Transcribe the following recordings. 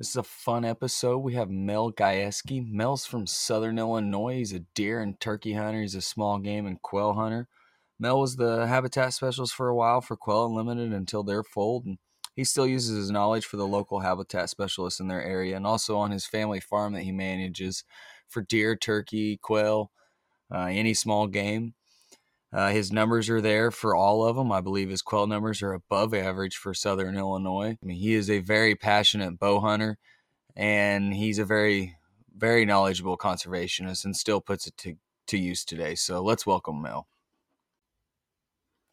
This is a fun episode. We have Mel Gajewski. Mel's from Southern Illinois. He's a deer and turkey hunter. He's a small game and quail hunter. Mel was the habitat specialist for a while for Quail Unlimited until their fold, and he still uses his knowledge for the local habitat specialists in their area and also on his family farm that he manages for deer, turkey, quail, any small game. His numbers are there for all of them. I believe his quail numbers are above average for Southern Illinois. I mean, he is a very passionate bow hunter, and he's a very, very knowledgeable conservationist and still puts it to use today. So let's welcome Mel.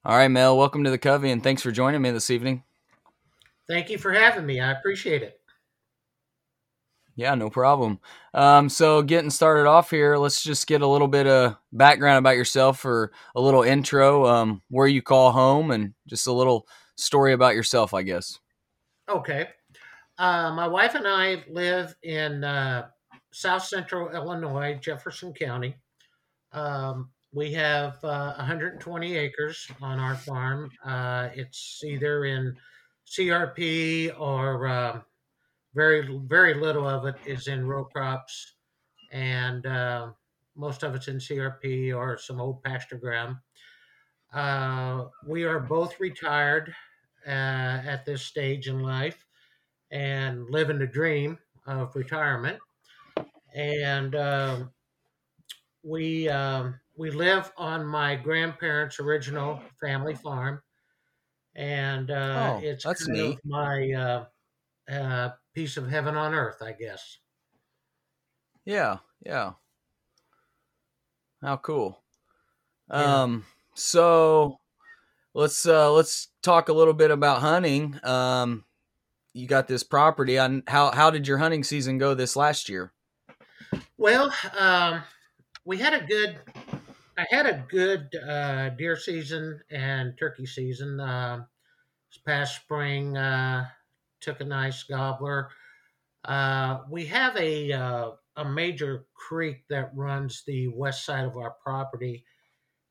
All right, Mel, welcome to the Covey, and thanks for joining me this evening. Thank you for having me. I appreciate it. Yeah, no problem. So getting started off here, let's just get a little bit of background about yourself or a little intro, where you call home, and just a little story about yourself, I guess. Okay. My wife and I live in South Central Illinois, Jefferson County. We have 120 acres on our farm. It's either in CRP or... very little of it is in row crops, and most of it's in CRP or some old pasture ground. We are both retired at this stage in life and living the dream of retirement. And we live on my grandparents' original family farm, and it's kind of my piece of heaven on earth, I guess. Yeah. How cool. Yeah. So let's talk a little bit about hunting. You got this property. On how did your hunting season go this last year? Well, I had a good deer season and turkey season. This past spring, took a nice gobbler. We have a major creek that runs the west side of our property,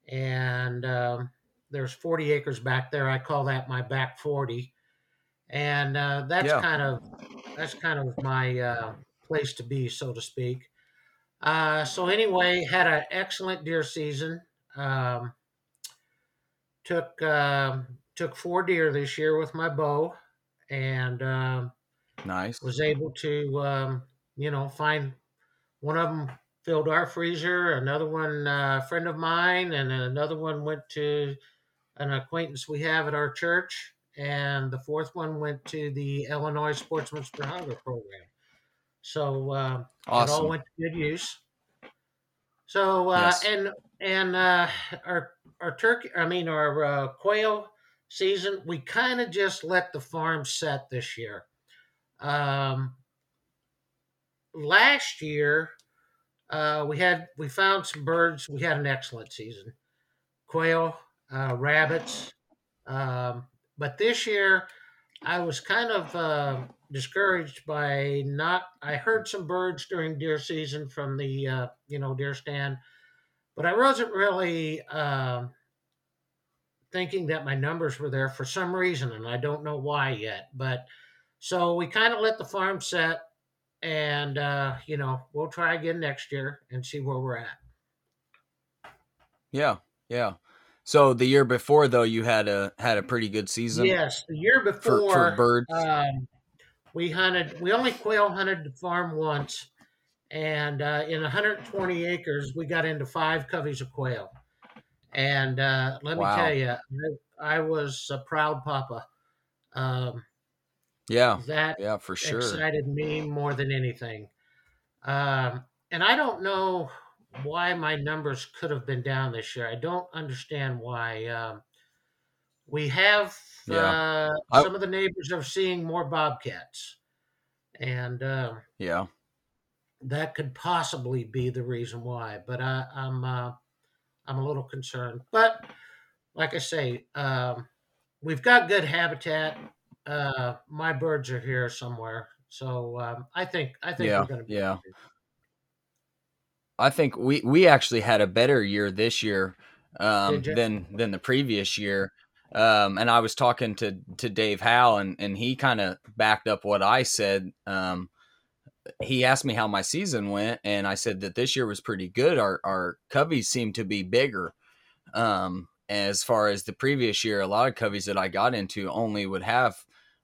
and there's 40 acres back there. I call that my back 40, and that's kind of my place to be, so to speak. So anyway, had an excellent deer season. Took 4 deer this year with my bow. And nice. Was able to, find one of them filled our freezer. Another one, a friend of mine, and another one went to an acquaintance we have at our church. And the fourth one went to the Illinois Sportsman's for Hunger program. So awesome. It all went to good use. So yes. and our quail season, we kind of just let the farm set this year. Last year, we found some birds. We had an excellent season, quail, rabbits. But this year, I was kind of discouraged by I heard some birds during deer season from the deer stand, but I wasn't really thinking that my numbers were there for some reason, and I don't know why yet. But so we kind of let the farm set, and we'll try again next year and see where we're at. Yeah. So the year before, though, you had a pretty good season. Yes, the year before for birds, we only quail hunted the farm once, and in 120 acres, we got into 5 coveys of quail. And let me tell you, I was a proud papa. That for sure excited me more than anything. And I don't know why my numbers could have been down this year. I don't understand why. We have some of the neighbors are seeing more bobcats, and that could possibly be the reason why. But I'm a little concerned, but like I say, we've got good habitat. My birds are here somewhere, so I think we're going to be happy. I think we actually had a better year this year than the previous year. And I was talking to Dave Howe, and he kind of backed up what I said. He asked me how my season went, and I said that this year was pretty good. Our coveys seemed to be bigger. As far as the previous year, a lot of coveys that I got into only would have,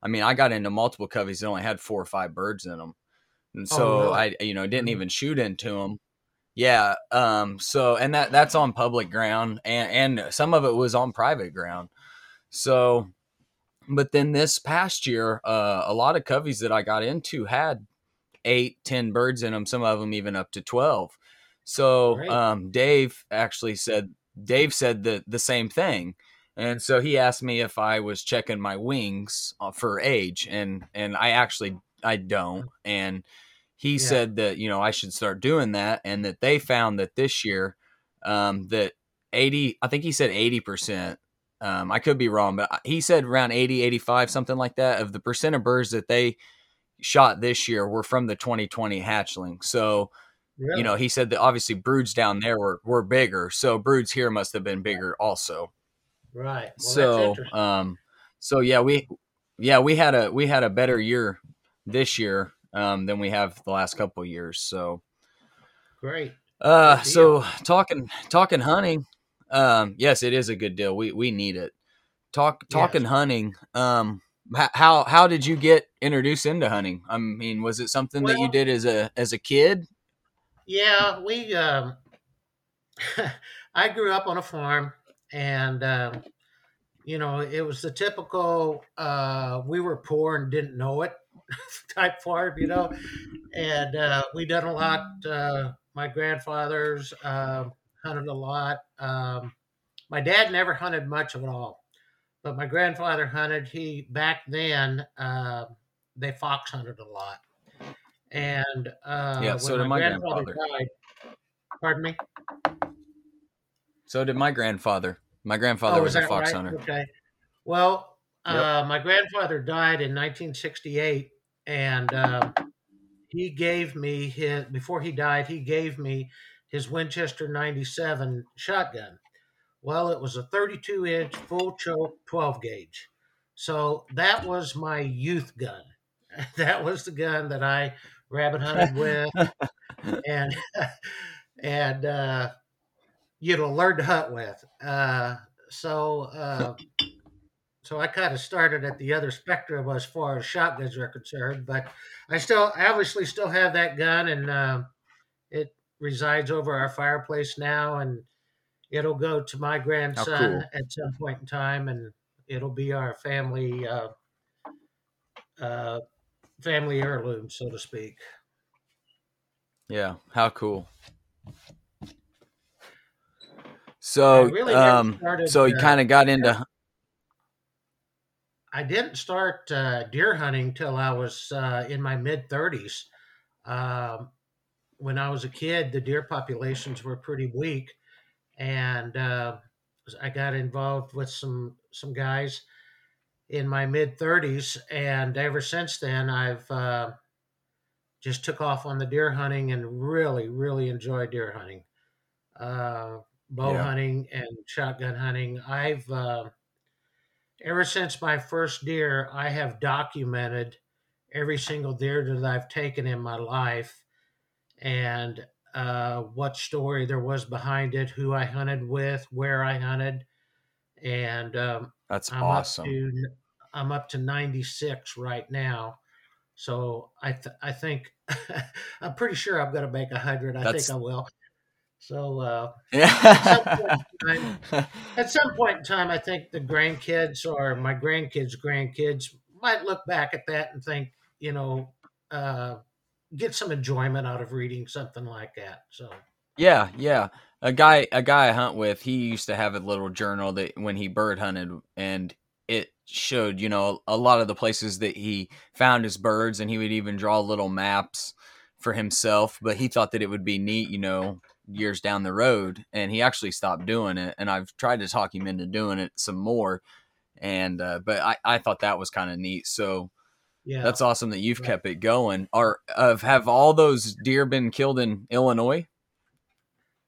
I mean, I got into multiple coveys that only had 4 or 5 birds in them. And so I didn't even shoot into them. Yeah. So, and that's on public ground, and some of it was on private ground. So, but then this past year, a lot of coveys that I got into had 8, 10 birds in them. Some of them even up to 12. So, Dave said the same thing. And so he asked me if I was checking my wings for age, and I don't. And he said that, I should start doing that, and that they found that this year, that 80%, I could be wrong, but he said around 80, 85, something like that, of the percent of birds that they shot this year were from the 2020 hatchling. So, he said that obviously broods down there were bigger. So broods here must have been bigger also. Right. Well, so, we had a better year this year, than we have the last couple of years. So great. So talking hunting, yes, it is a good deal. We need it. Talking hunting. How did you get introduced into hunting? I mean, was it something that you did as a kid? Yeah, I grew up on a farm, and, it was the typical, we were poor and didn't know it type farm, and we done a lot. My grandfather's hunted a lot. My dad never hunted much at all, but my grandfather hunted. Back then, they fox hunted a lot. And so did my grandfather. Pardon me? So did my grandfather. My grandfather was a fox hunter. Okay. Well, my grandfather died in 1968, and he gave me before he died, he gave me his Winchester 97 shotgun. Well, it was a 32-inch full choke 12 gauge. So that was my youth gun. That was the gun that I rabbit hunted with, and learned to hunt with. So I kind of started at the other spectrum as far as shotguns are concerned, but I still obviously still have that gun, and it resides over our fireplace now, and it'll go to my grandson at some point in time, and it'll be our family heirloom, so to speak. Yeah, how cool. So so you kind of got into... I didn't start deer hunting till I was in my mid-30s. When I was a kid, the deer populations were pretty weak, and I got involved with some guys in my mid-30s, and ever since then, I've just took off on the deer hunting and really, really enjoy deer hunting, bow hunting and shotgun hunting. I've ever since my first deer, I have documented every single deer that I've taken in my life, and what story there was behind it, who I hunted with, where I hunted, and that's awesome. I'm up to 96 right now, so I think I'm pretty sure I'm going to make 100. I think I will. So at some point in time, I think the grandkids or my grandkids' grandkids might look back at that and think, get some enjoyment out of reading something like that. So yeah. A guy I hunt with, he used to have a little journal that when he bird hunted, and it showed, a lot of the places that he found his birds, and he would even draw little maps for himself. But he thought that it would be neat, years down the road, and he actually stopped doing it. And I've tried to talk him into doing it some more. And but I thought that was kind of neat. So yeah, that's awesome that you've kept it going. Have all those deer been killed in Illinois?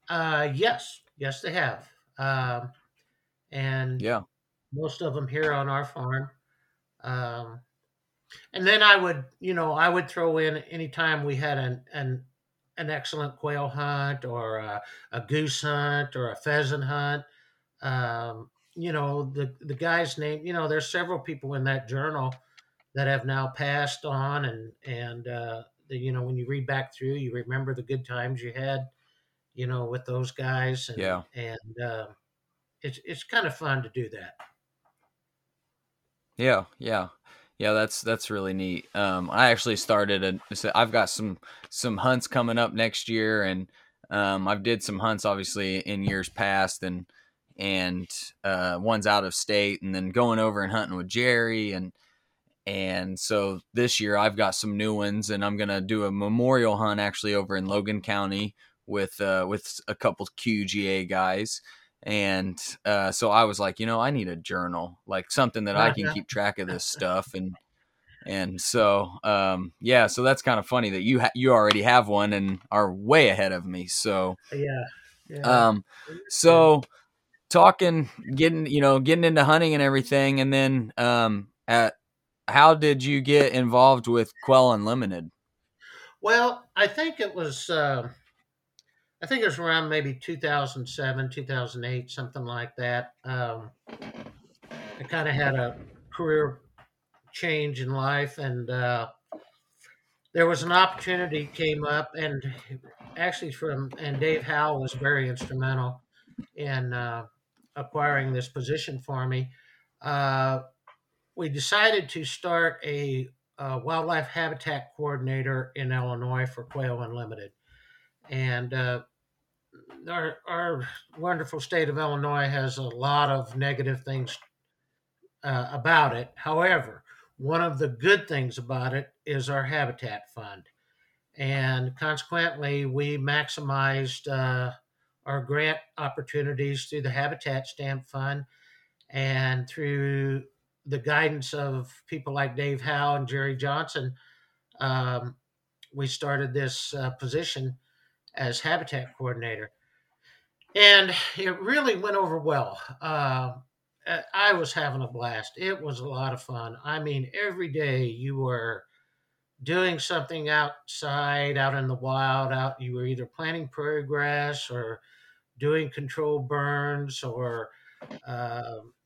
Yes, they have. And most of them here on our farm. And then I would, I would throw in anytime we had an excellent quail hunt or a goose hunt or a pheasant hunt. The guy's name, there's several people in that journal that have now passed on. And when you read back through, you remember the good times you had, with those guys. And it's kind of fun to do that. Yeah, that's really neat. I actually started I've got some hunts coming up next year, and I've did some hunts obviously in years past, and one's out of state, and then going over and hunting with Jerry, and so this year I've got some new ones, and I'm gonna do a memorial hunt actually over in Logan County with a couple QGA guys. And so I was like, I need a journal, like something that I can keep track of this stuff. So that's kind of funny that you already have one and are way ahead of me. So, so talking, getting into hunting and everything. And then, how did you get involved with Quail Unlimited? Well, I think it was around maybe 2007, 2008, something like that. I kind of had a career change in life, and there was an opportunity came up, and actually Dave Howe was very instrumental in acquiring this position for me. We decided to start a wildlife habitat coordinator in Illinois for Quail Unlimited. And our wonderful state of Illinois has a lot of negative things about it. However, one of the good things about it is our habitat fund. And consequently, we maximized our grant opportunities through the Habitat Stamp Fund and through the guidance of people like Dave Howe and Jerry Johnson. We started this position as habitat coordinator, and it really went over well. I was having a blast. It was a lot of fun. I mean, every day you were doing something outside, out in the wild, you were either planting prairie grass or doing controlled burns or,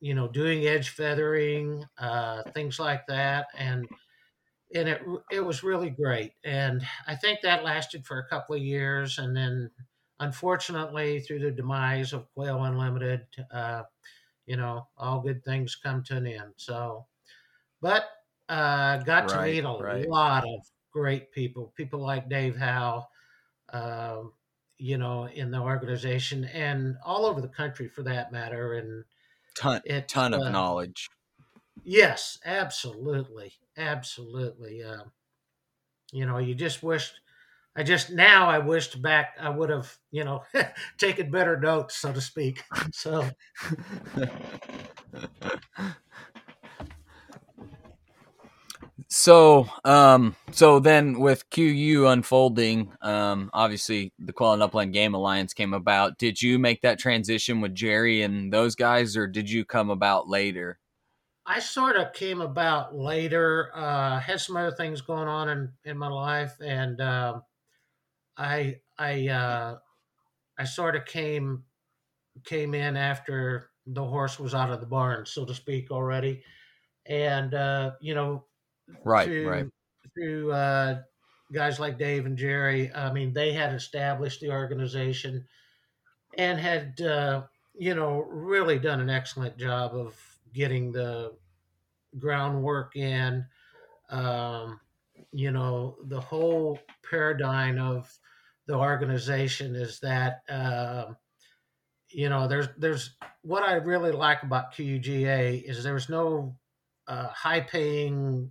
doing edge feathering, things like that. And it was really great. And I think that lasted for a couple of years. And then, unfortunately, through the demise of Quail Unlimited, all good things come to an end. So, but got to meet a lot of great people like Dave Howe, in the organization and all over the country for that matter. And ton of knowledge. Yes, absolutely. Absolutely. You just wished, I wished back, I would have, taken better notes, so to speak. So. So then with QU unfolding, obviously the Quail and Upland Game Alliance came about. Did you make that transition with Jerry and those guys, or did you come about later? I sort of came about later, had some other things going on in my life. And I sort of came in after the horse was out of the barn, so to speak, already. And, through guys like Dave and Jerry, I mean, they had established the organization and had, really done an excellent job of getting the groundwork in, the whole paradigm of the organization is that, there's what I really like about QUGA is there's no high paying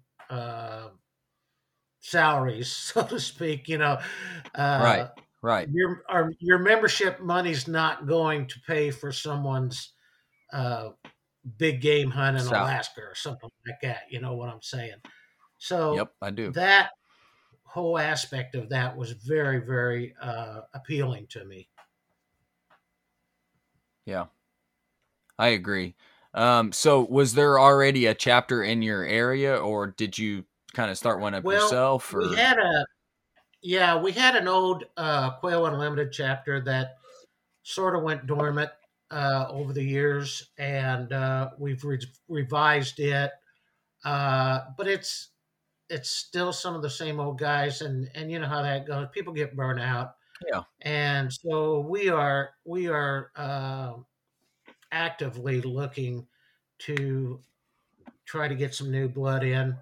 salaries, so to speak, Right. Your membership money's not going to pay for someone's, big game hunt in Alaska or something like that. You know what I'm saying? So yep, I do. That whole aspect of that was very, very appealing to me. Yeah, I agree. So was there already a chapter in your area, or did you kind of start one up yourself? Or? We had an old Quail Unlimited chapter that sort of went dormant over the years, and we've revised it. But it's still some of the same old guys, and you know how that goes. People get burnt out. Yeah. And so we are actively looking to try to get some new blood in.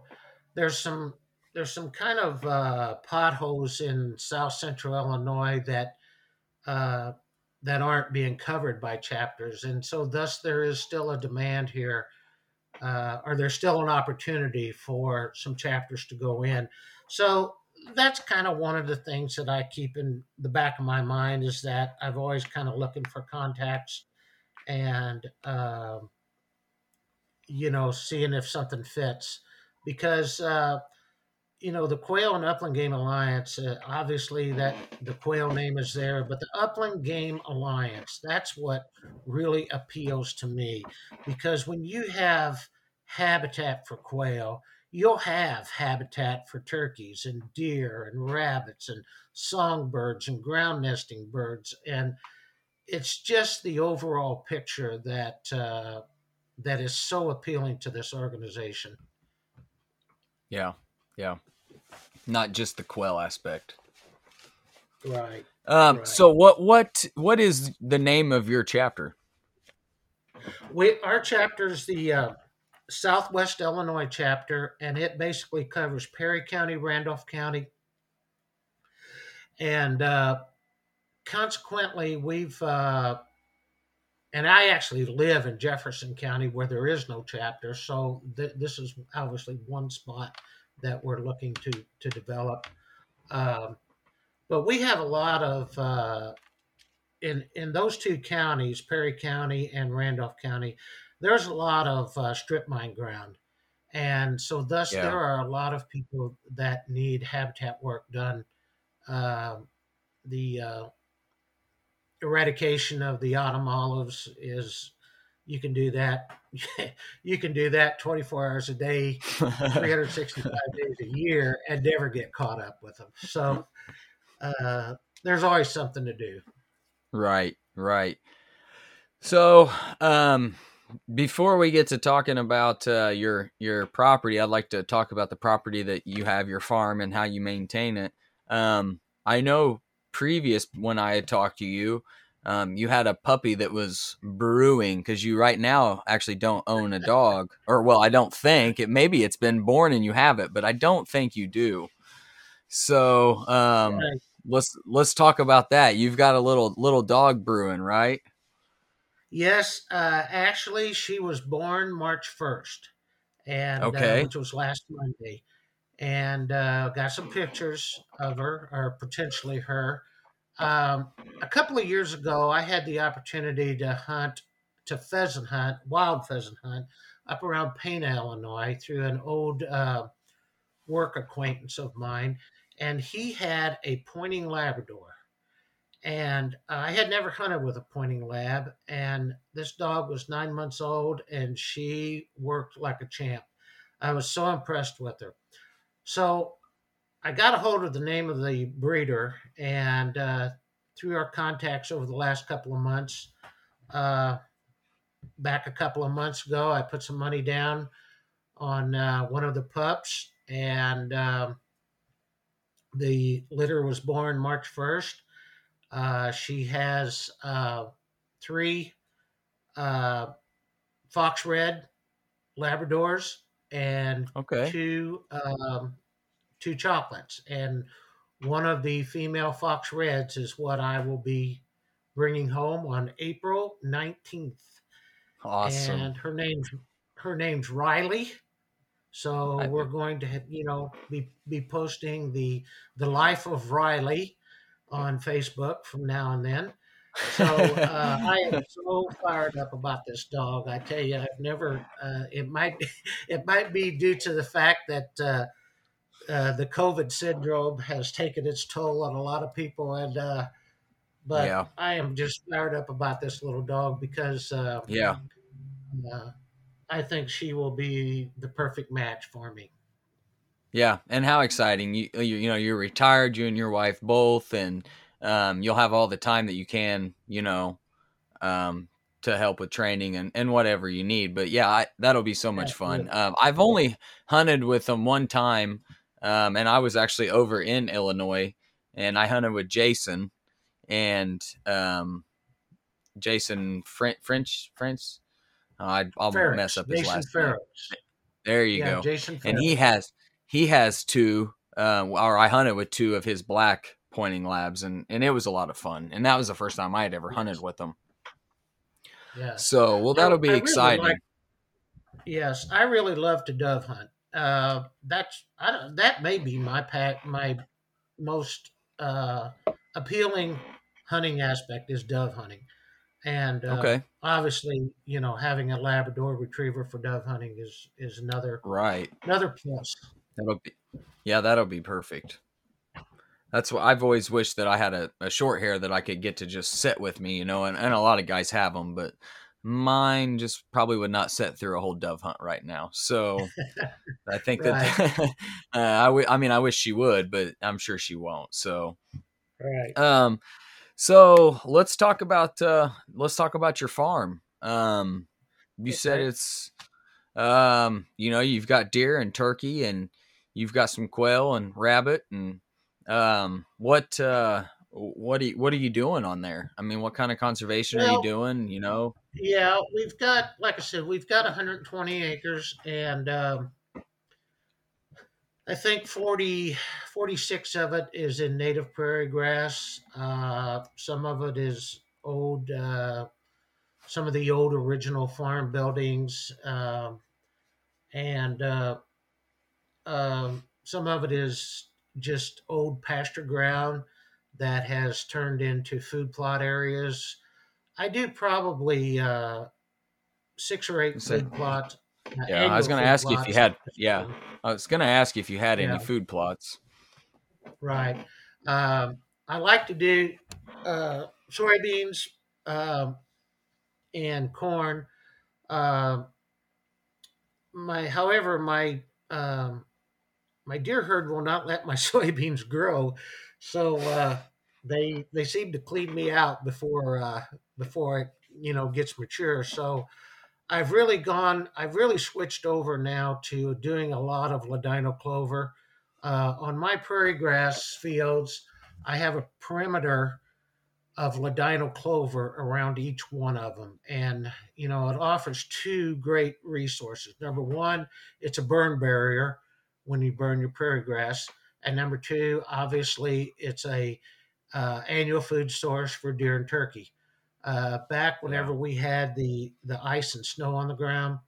There's some kind of potholes in South Central Illinois that aren't being covered by chapters, and so thus there is still a demand here. Or there's still an opportunity for some chapters to go in. So that's kind of one of the things that I keep in the back of my mind, is that I've always kind of looking for contacts and, seeing if something fits. Because, the Quail and Upland Game Alliance, obviously that the Quail name is there, but the Upland Game Alliance, that's what really appeals to me. Because when you have habitat for quail, you'll have habitat for turkeys and deer and rabbits and songbirds and ground nesting birds. And it's just the overall picture that is so appealing to this organization. Yeah. Yeah. Not just the quail aspect. Right. Right. So what is the name of your chapter? Our chapter is the Southwest Illinois chapter, and it basically covers Perry County, Randolph County. And consequently, we've and I actually live in Jefferson County, where there is no chapter. So this is obviously one spot that we're looking to develop. But we have a lot of, in those two counties, Perry County and Randolph County, there's a lot of strip mine ground. And so thus there are a lot of people that need habitat work done. The eradication of the autumn olives is, you can do that. You can do that 24 hours a day, 365 days a year, and never get caught up with them. So there's always something to do. Right. So before we get to talking about your property, I'd like to talk about the property that you have, your farm, and how you maintain it. I know previous when I had talked to you, you had a puppy that was brewing, because you right now actually don't own a dog, or well, I don't think it. Maybe it's been born and you have it, but I don't think you do. So let's talk about that. You've got a little dog brewing, right? Yes, actually, she was born March 1st, and which was last Monday, and got some pictures of her, or potentially her. A couple of years ago, I had the opportunity to wild pheasant hunt, up around Payne, Illinois, through an old work acquaintance of mine. And he had a pointing Labrador. And I had never hunted with a pointing lab. And this dog was 9 months old, and she worked like a champ. I was so impressed with her. So I got a hold of the name of the breeder, and through our contacts over the last couple of months, back a couple of months ago, I put some money down on one of the pups, and the litter was born March 1st. She has three fox red Labradors and two chocolates, and one of the female fox reds is what I will be bringing home on April 19th. Awesome. And her name's Riley. So we're going to, be posting the life of Riley on Facebook from now and then. So I am so fired up about this dog. I tell you, I've never. It might be due to the fact that. The COVID syndrome has taken its toll on a lot of people, and I am just fired up about this little dog because I think she will be the perfect match for me. Yeah, and how exciting. You know, you're retired, you and your wife both, and you'll have all the time that you can, you know, to help with training and whatever you need. But yeah, that'll be so much fun. I've only hunted with them one time, and I was actually over in Illinois, and I hunted with Jason and Jason French. I'll Ferris. Mess up his Jason last Ferris. Name. There you go. Jason Ferris. And he has two, or I hunted with two of his black pointing labs, and it was a lot of fun. And that was the first time I had ever hunted with them. Yeah. So, well, that'll be exciting. Really yes. I really love to dove hunt. That may be my most appealing hunting aspect is dove hunting. And obviously, you know, having a Labrador retriever for dove hunting is another plus. That'll be perfect. That's what I've always wished, that I had a short hair that I could get to just sit with me, you know, and a lot of guys have them, but mine just probably would not sit through a whole dove hunt right now. So I think that I wish she would, but I'm sure she won't. So, right. So let's talk about your farm. You said it's, you know, you've got deer and turkey, and you've got some quail and rabbit, and what are you doing on there? I mean, what kind of conservation are you doing? You know? Yeah, we've got, like I said, 120 acres, and I think 46 of it is in native prairie grass. Some of it is old, some of the old original farm buildings. And some of it is just old pasture ground that has turned into food plot areas. I do probably 6 or 8 food plots. Yeah, I was going to ask you if you had. Yeah, I was going to ask you if you had any food plots. Right. I like to do soybeans and corn. My deer herd will not let my soybeans grow, so they seem to clean me out before it, you know, gets mature. So I've really switched over now to doing a lot of Ladino clover. On my prairie grass fields, I have a perimeter of Ladino clover around each one of them. And, you know, it offers two great resources. Number one, it's a burn barrier when you burn your prairie grass. And number two, obviously, it's a annual food source for deer and turkey. Back whenever we had the ice and snow on the ground,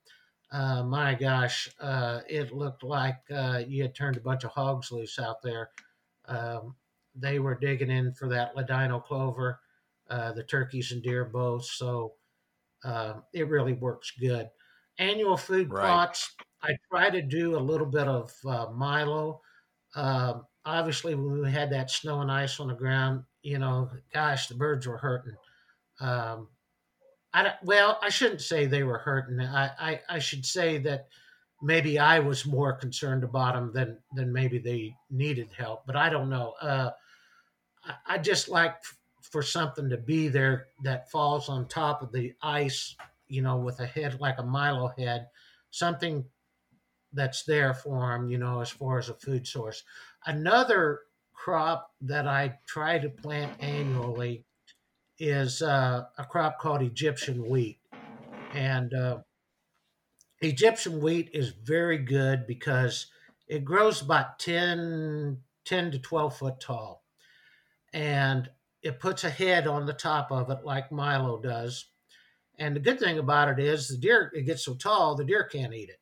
my gosh, it looked like you had turned a bunch of hogs loose out there. They were digging in for that Ladino clover, the turkeys and deer both. So it really works good. Annual food plots, I try to do a little bit of milo. Obviously, when we had that snow and ice on the ground, you know, gosh, the birds were hurting. I shouldn't say they were hurting. I should say that maybe I was more concerned about them than maybe they needed help, but I don't know. I just like for something to be there that falls on top of the ice, you know, with a head like a Milo head, something that's there for them, you know, as far as a food source. Another crop that I try to plant annually is a crop called Egyptian wheat. And Egyptian wheat is very good because it grows about 10 to 12 foot tall. And it puts a head on the top of it like Milo does. And the good thing about it is it gets so tall, the deer can't eat it.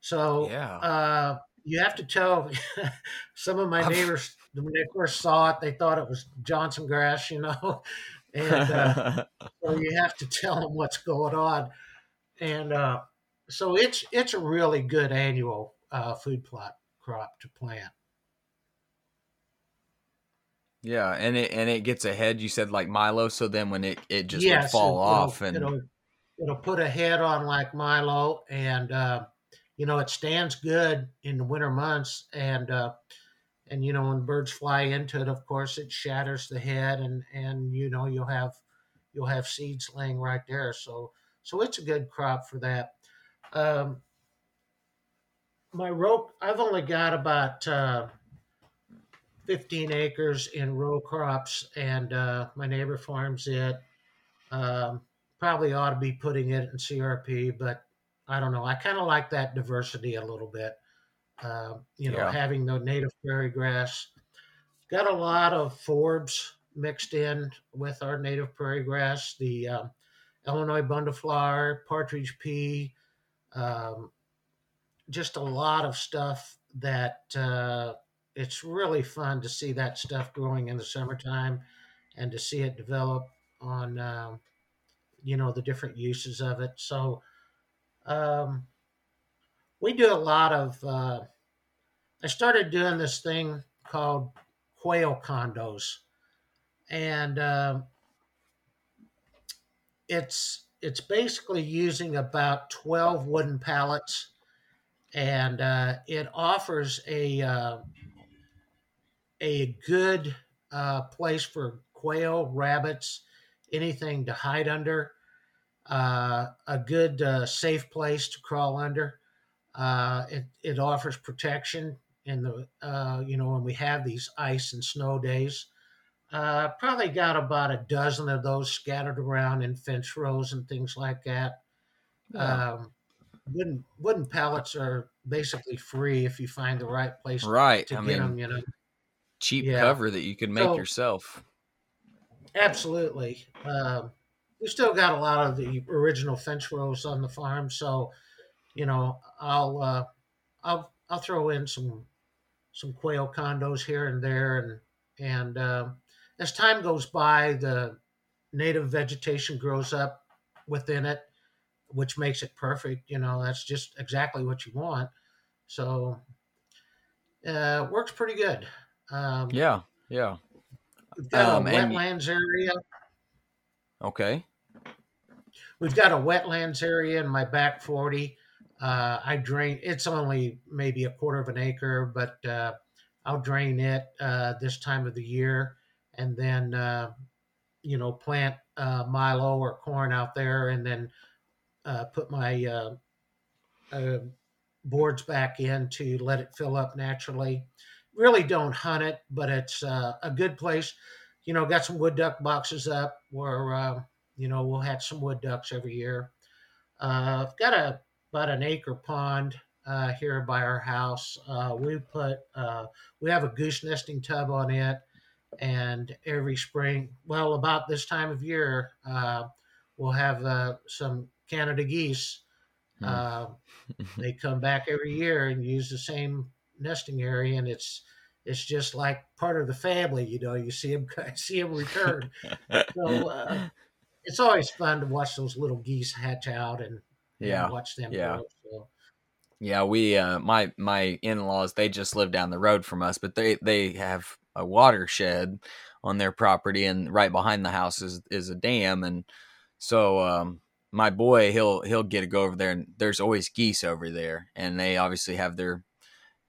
So you have to tell some of my neighbors, when they first saw it, they thought it was Johnson grass, you know. And so you have to tell them what's going on. And so it's a really good annual food plot crop to plant. Yeah, and it gets ahead, you said, like Milo, so then when it just would fall off. it'll put a head on like Milo, and you know, it stands good in the winter months, and you know, when birds fly into it, of course, it shatters the head, and you know, you'll have seeds laying right there. So it's a good crop for that. My row, I've only got about 15 acres in row crops, and my neighbor farms it. Probably ought to be putting it in CRP, but I don't know. I kind of like that diversity a little bit, having the native prairie grass. Got a lot of forbs mixed in with our native prairie grass, the Illinois bundleflower, partridge pea, just a lot of stuff that it's really fun to see that stuff growing in the summertime and to see it develop on, the different uses of it. So, we do a lot of, I started doing this thing called quail condos, and it's basically using about 12 wooden pallets, and it offers a good place for quail, rabbits, anything to hide under. A good safe place to crawl under. It offers protection in the when we have these ice and snow days. Probably got about a dozen of those scattered around in fence rows and things like that. Yeah. Wooden pallets are basically free if you find the right place to get them. Cheap cover that you can make yourself. Absolutely. We still got a lot of the original fence rows on the farm, so I'll throw in some quail condos here and there, and as time goes by, the native vegetation grows up within it, which makes it perfect. That's just exactly what you want. So works pretty good. Yeah. Wetlands area. Okay. We've got a wetlands area in my back 40. I drain, it's only maybe a quarter of an acre, but I'll drain it this time of the year, and then, plant milo or corn out there, and then put my boards back in to let it fill up naturally. Really don't hunt it, but it's a good place. Got some wood duck boxes up where, we'll have some wood ducks every year. I've got about an acre pond here by our house. We have a goose nesting tub on it, and every spring, well, about this time of year, we'll have some Canada geese. They come back every year and use the same nesting area, and it's just like part of the family, you see them return. So it's always fun to watch those little geese hatch out and watch them grow. So. Yeah, we my in-laws, they just live down the road from us, but they have a watershed on their property, and right behind the house is a dam, and so my boy, he'll get to go over there, and there's always geese over there, and they obviously have their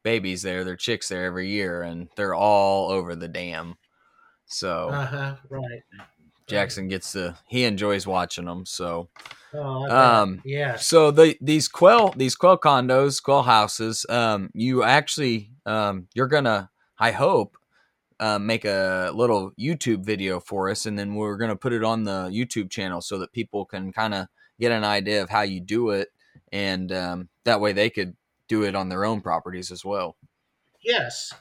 babies there, their chicks there every year, and they're all over the dam. So Jackson gets he enjoys watching them. So so these quail condos, quail houses, you actually you're gonna, I hope, make a little YouTube video for us, and then we're gonna put it on the YouTube channel so that people can kind of get an idea of how you do it, and that way they could do it on their own properties as well. Yes.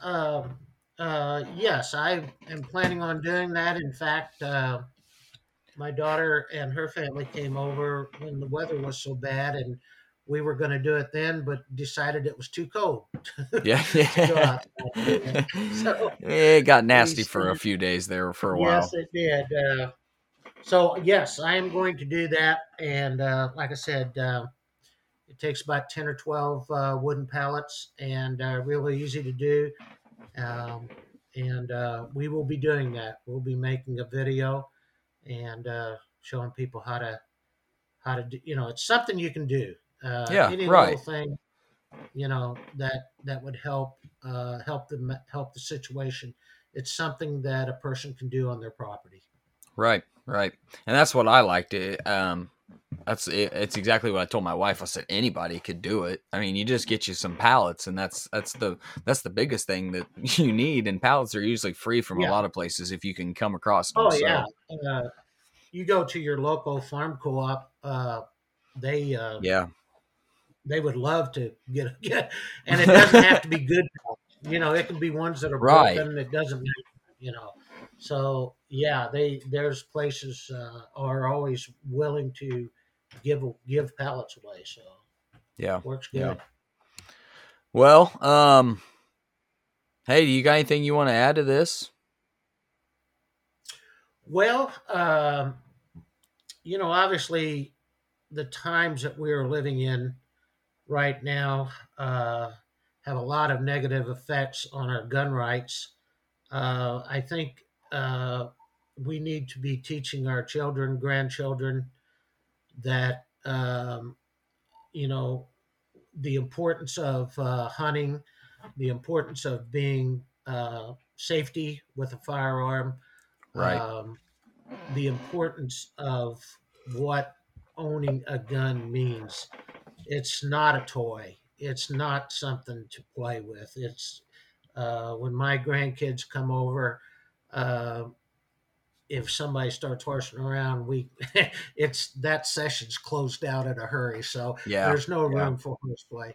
Yes, I am planning on doing that. In fact, my daughter and her family came over when the weather was so bad, and we were going to do it then, but decided it was too cold. To go outside. So, it got nasty for a few days there for a while. Yes, it did. So yes, I am going to do that. And like I said, it takes about 10 or 12 wooden pallets, and really easy to do. And we will be doing that. We'll be making a video and showing people how to how to do, you know, it's something you can do. Any little thing, you know, that would help the situation. It's something that a person can do on their property. Right. And that's what I liked. It's exactly what I told my wife. I said, anybody could do it. I mean, you just get you some pallets, and that's the biggest thing that you need. And pallets are usually free from a lot of places if you can come across them. You go to your local farm co-op, they would love to get, and it doesn't have to be good. You know, it can be ones that are broken. It doesn't, you know. So there's places are always willing to give pallets away. So works good. Yeah. Well, hey, do you got anything you want to add to this? Well, you know, obviously, the times that we are living in right now have a lot of negative effects on our gun rights. I think we need to be teaching our children, grandchildren, that, you know, the importance of hunting, the importance of being safety with a firearm, the importance of what owning a gun means. It's not a toy. It's not something to play with. It's when my grandkids come over, if somebody starts horsing around, that session's closed out in a hurry. So there's no room for horseplay.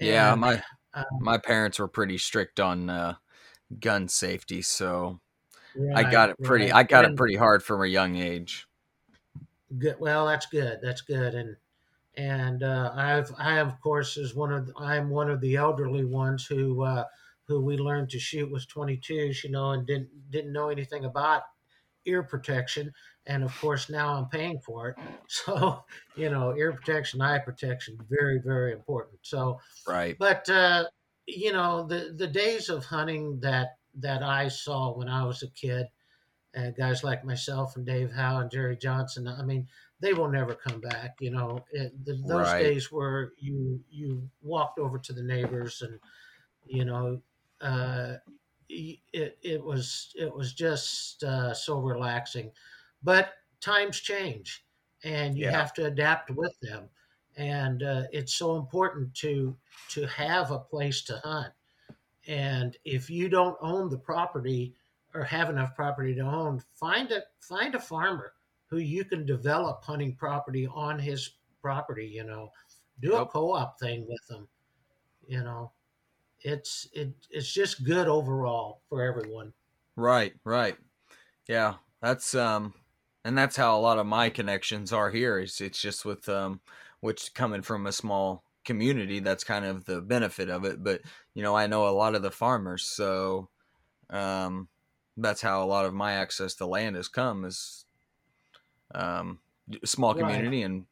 Yeah, my parents were pretty strict on gun safety, so I got it pretty hard from a young age. Good. Well, that's good. That's good. And I'm one of the elderly ones who we learned to shoot with 22s, you know, and didn't know anything about ear protection. And of course now I'm paying for it. So, you know, ear protection, eye protection, very, very important. So, but you know, the days of hunting that I saw when I was a kid, guys like myself and Dave Howe and Jerry Johnson, I mean, they will never come back. You know, those days where you walked over to the neighbors and, you know, it was just so relaxing. But times change, and you have to adapt with them. And it's so important to have a place to hunt. And if you don't own the property or have enough property to own, find a farmer who you can develop hunting property on his property. You know, do a co-op thing with them. You know, it's just good overall for everyone. Right. Yeah, that's and that's how a lot of my connections are here. It's just with which coming from a small community, that's kind of the benefit of it. But you know, I know a lot of the farmers, so that's how a lot of my access to land has come is. Small community and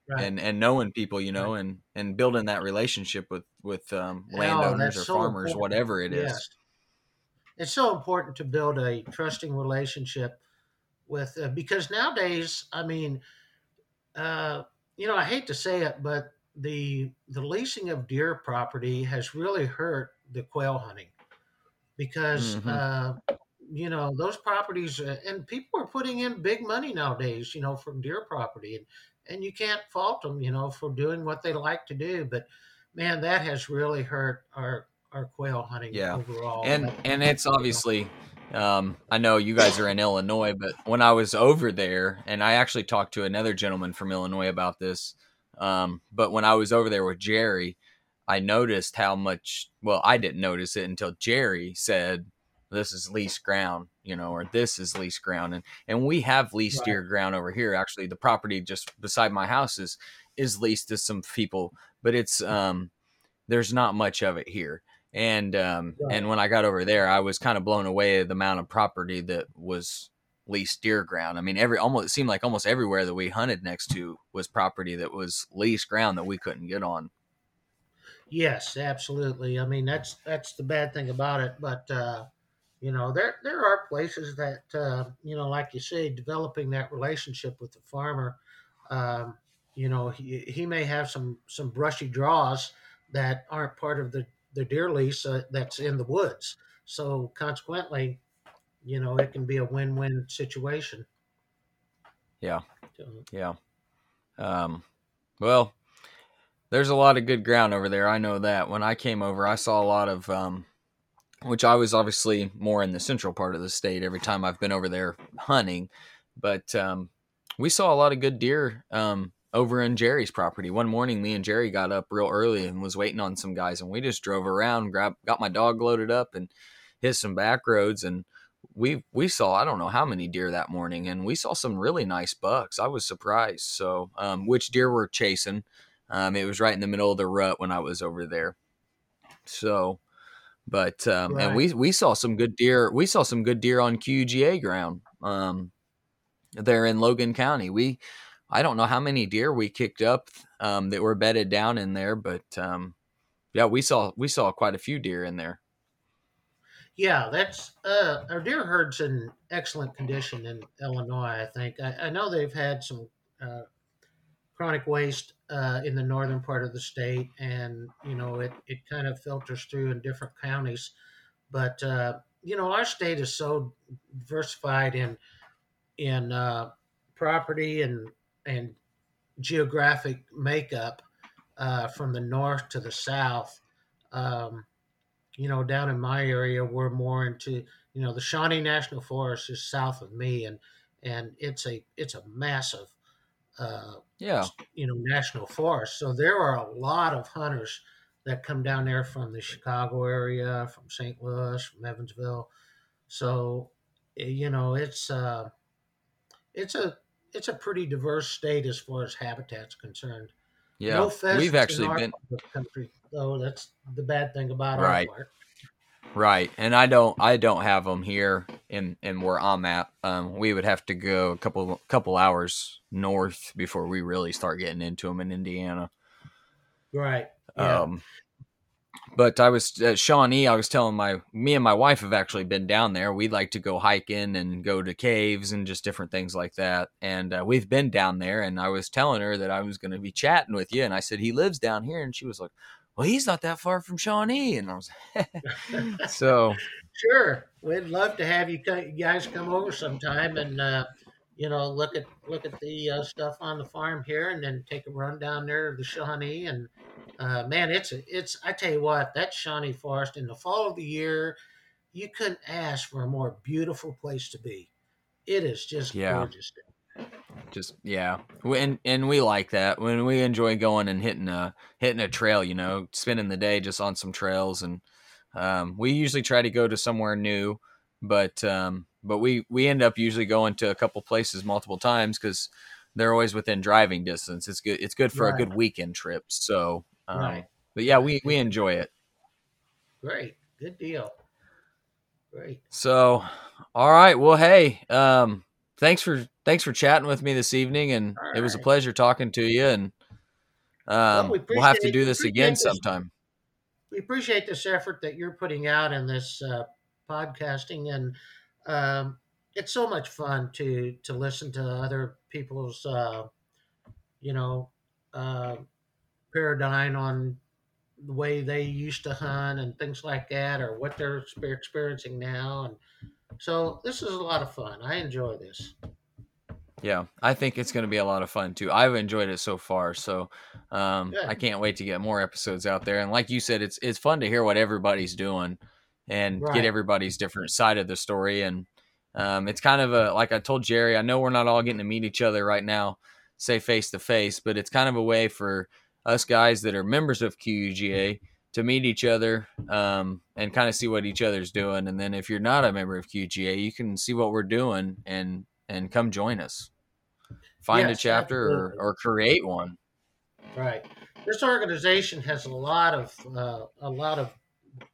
knowing people, you know, and building that relationship with landowners or farmers, whatever it is. It's so important to build a trusting relationship with, because nowadays, I mean, you know, I hate to say it, but the leasing of deer property has really hurt the quail hunting because, you know, those properties, and people are putting in big money nowadays, you know, from deer property, and you can't fault them, you know, for doing what they like to do. But man, that has really hurt our quail hunting overall. And it's obviously, I know you guys are in Illinois, but when I was over there, and I actually talked to another gentleman from Illinois about this, but when I was over there with Jerry, I noticed how much, well, I didn't notice it until Jerry said, this is leased ground, you know, or this is leased ground. And we have leased deer ground over here. Actually, the property just beside my house is leased to some people, but it's, there's not much of it here. And, and when I got over there, I was kind of blown away at the amount of property that was leased deer ground. I mean, it seemed like almost everywhere that we hunted next to was property that was leased ground that we couldn't get on. Yes, absolutely. I mean, that's the bad thing about it, but, you know, there are places that, you know, like you say, developing that relationship with the farmer you know, he may have some brushy draws that aren't part of the deer lease that's in the woods. So consequently, you know, it can be a win-win situation. Yeah. Yeah. Well, there's a lot of good ground over there. I know that. When I came over, I saw a lot of, which I was obviously more in the central part of the state every time I've been over there hunting. But we saw a lot of good deer over in Jerry's property. One morning, me and Jerry got up real early and was waiting on some guys. And we just drove around, got my dog loaded up and hit some back roads. And we saw, I don't know how many deer that morning, and we saw some really nice bucks. I was surprised. So, which deer we're chasing. It was right in the middle of the rut when I was over there. So, but, right. And we saw some good deer. We saw some good deer on QGA ground, there in Logan County. I don't know how many deer we kicked up, that were bedded down in there, but, yeah, we saw quite a few deer in there. Yeah, that's our deer herd's in excellent condition in Illinois, I think. I know they've had some chronic waste in the northern part of the state, and, you know, it kind of filters through in different counties. But, you know, our state is so diversified in property and geographic makeup from the north to the south. You know, down in my area, we're more into, you know, the Shawnee National Forest is south of me, and it's a massive, you know, national forest. So there are a lot of hunters that come down there from the Chicago area, from St. Louis, from Evansville. So, you know, it's a pretty diverse state as far as habitat's concerned. Yeah, no pheasants. We've actually been. Country. So that's the bad thing about right. Our part. Right. And I don't have them here in where I'm at. We would have to go a couple hours north before we really start getting into them in Indiana. Right. Yeah. But I was at Shawnee. I was telling me and my wife have actually been down there. We like to go hiking and go to caves and just different things like that. And we've been down there, and I was telling her that I was going to be chatting with you. And I said, he lives down here. And she was like, well, he's not that far from Shawnee. And I was so. Sure. We'd love to have you guys come over sometime and, you know, look at the stuff on the farm here, and then take a run down there to the Shawnee. And, man, I tell you what, that Shawnee Forest in the fall of the year, you couldn't ask for a more beautiful place to be. It is just gorgeous. Just yeah, and we like that when we enjoy going and hitting a trail, you know, spending the day just on some trails, and we usually try to go to somewhere new, but we end up usually going to a couple places multiple times because they're always within driving distance. It's good for right. a good weekend trip. So, right. But yeah, we enjoy it. Great, good deal. Great. So, all right. Well, hey, Thanks for chatting with me this evening, and right. It was a pleasure talking to you, and we'll have to do this again sometime. We appreciate this effort that you're putting out in this podcasting, and it's so much fun to listen to other people's, you know, paradigm on the way they used to hunt and things like that, or what they're experiencing now, and so this is a lot of fun. I enjoy this. Yeah, I think it's going to be a lot of fun too. I've enjoyed it so far, so I can't wait to get more episodes out there. And like you said, it's fun to hear what everybody's doing and right. get everybody's different side of the story. And it's kind of like I told Jerry, I know we're not all getting to meet each other right now, say face to face, but it's kind of a way for us guys that are members of QUGA to meet each other and kind of see what each other's doing. And then if you're not a member of QUGA, you can see what we're doing and come join us. Find a chapter or create one. Right. This organization has a lot of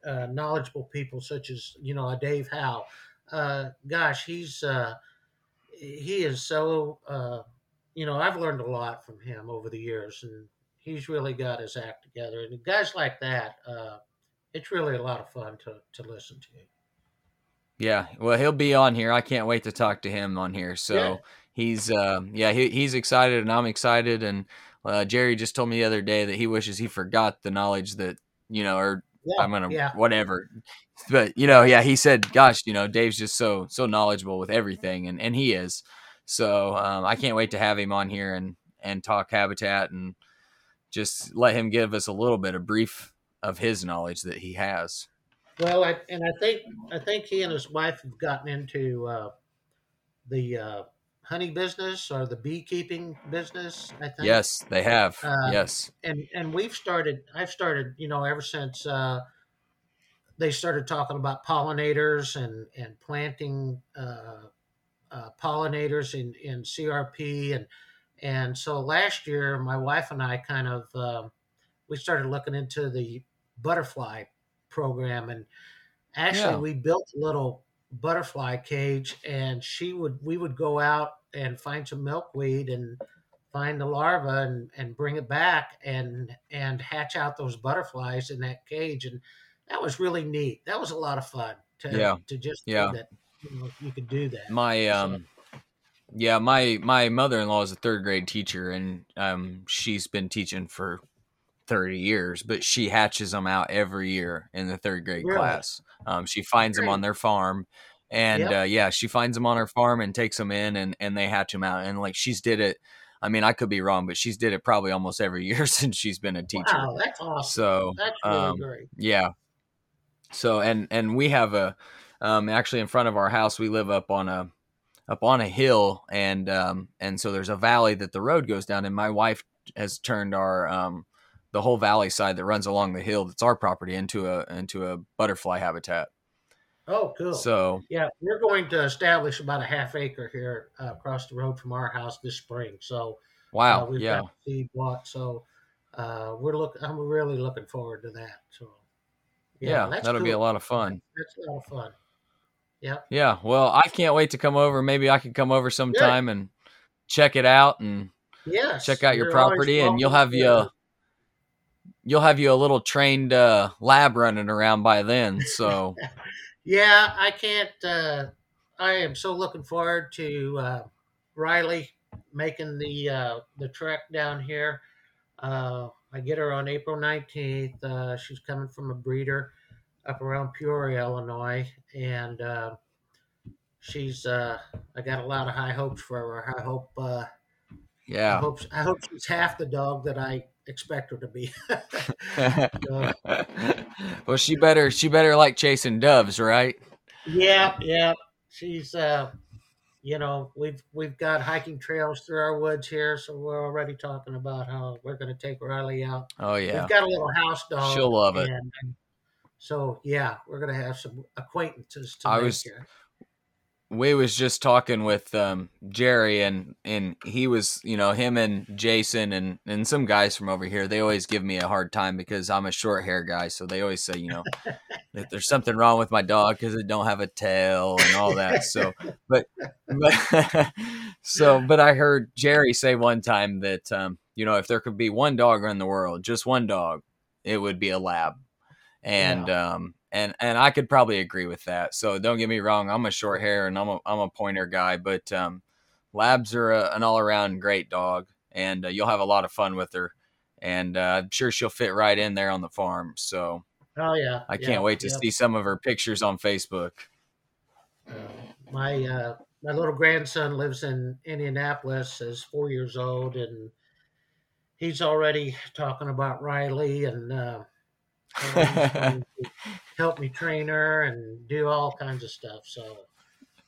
knowledgeable people, such as, you know, Dave Howe. Gosh, he is so, you know, I've learned a lot from him over the years, and he's really got his act together. And guys like that, it's really a lot of fun to listen to. Yeah, well, he'll be on here. I can't wait to talk to him on here. So he's he's excited, and I'm excited, and Jerry just told me the other day that he wishes he forgot the knowledge that, you know, or I'm going to whatever. But, you know, yeah, he said, gosh, you know, Dave's just so knowledgeable with everything. And he is. So I can't wait to have him on here and talk habitat and just let him give us a little bit of brief of his knowledge that he has. Well, I think he and his wife have gotten into the honey business or the beekeeping business, I think. Yes, they have. Yes. And I've started, you know, ever since they started talking about pollinators and planting pollinators in CRP. And so last year, my wife and I kind of, we started looking into the butterfly program, and actually we built a little butterfly cage, and we would go out and find some milkweed and find the larva and bring it back and hatch out those butterflies in that cage. And that was really neat. That was a lot of fun to just do that. You know, you could do that. My mother-in-law is a third grade teacher, and she's been teaching for 30 years, but she hatches them out every year in the third grade class. She finds them on their farm, and she finds them on her farm and takes them in, and they hatch them out. And like, she's did it. I mean, I could be wrong, but she's did it probably almost every year since she's been a teacher. Wow, that's awesome. So that's really great. Yeah. So, and we have a, actually in front of our house, we live up on a hill, and so there's a valley that the road goes down, and my wife has turned our, the whole valley side that runs along the hill that's our property into a butterfly habitat. Oh, cool. So yeah, we're going to establish about a half acre here across the road from our house this spring. So wow, we've got seed bought. So I'm really looking forward to that. So that'll be a lot of fun. That's a lot of fun. Yeah. Yeah. Well, I can't wait to come over. Maybe I can come over sometime and check it out and check out your property, and you'll have you a little trained lab running around by then. So I can't, I am so looking forward to Riley making the trek down here. I get her on April 19th. She's coming from a breeder up around Peoria, Illinois. And she's, I got a lot of high hopes for her. I hope she's half the dog that I expect her to be. Well, she better like chasing doves, right? Yeah. She's, you know, we've got hiking trails through our woods here, so we're already talking about how we're going to take Riley out. Oh yeah, we've got a little house dog. She'll love it. So yeah, we're going to have some acquaintances to make here. We was just talking with Jerry, and he was, you know, him and Jason and some guys from over here, they always give me a hard time because I'm a short hair guy. So they always say, you know, that there's something wrong with my dog because it don't have a tail and all that. So, but I heard Jerry say one time that, you know, if there could be one dog in the world, just one dog, it would be a lab. And, And I could probably agree with that. So don't get me wrong. I'm a short hair and I'm a pointer guy, but labs are an all around great dog, and you'll have a lot of fun with her, and I'm sure she'll fit right in there on the farm. So I can't wait to see some of her pictures on Facebook. My little grandson lives in Indianapolis, is 4 years old, and he's already talking about Riley and, help me train her and do all kinds of stuff. So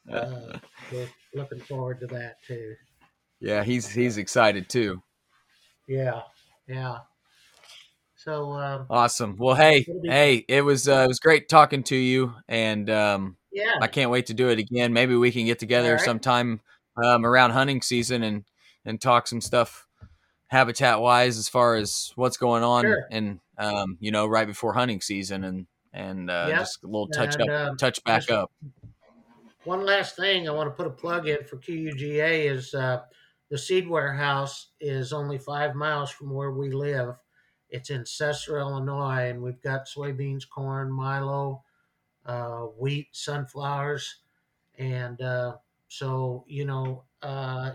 we're looking forward to that too. Yeah, he's excited too. Yeah. So awesome. Well, hey, it was great talking to you, and I can't wait to do it again. Maybe we can get together sometime around hunting season and talk some stuff habitat wise as far as what's going on and. You know, right before hunting season and just a little touch back up. One last thing I want to put a plug in for QUGA is the seed warehouse is only 5 miles from where we live. It's in Cesar, Illinois, and we've got soybeans, corn, milo, wheat, sunflowers, and So, you know,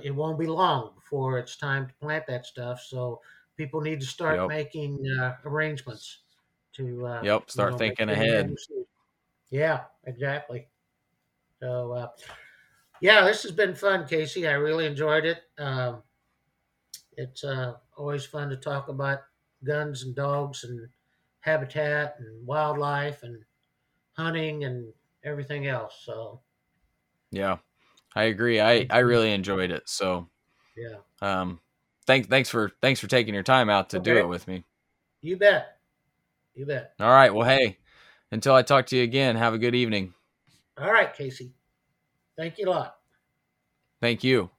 it won't be long before it's time to plant that stuff. So people need to start making arrangements to start thinking ahead. Yeah, exactly. So, yeah, this has been fun, Casey. I really enjoyed it. It's always fun to talk about guns and dogs and habitat and wildlife and hunting and everything else. So, yeah, I agree. I really enjoyed it. So, yeah. Thanks for taking your time out to do it with me. You bet. All right. Well, hey, until I talk to you again, have a good evening. All right, Casey. Thank you a lot. Thank you.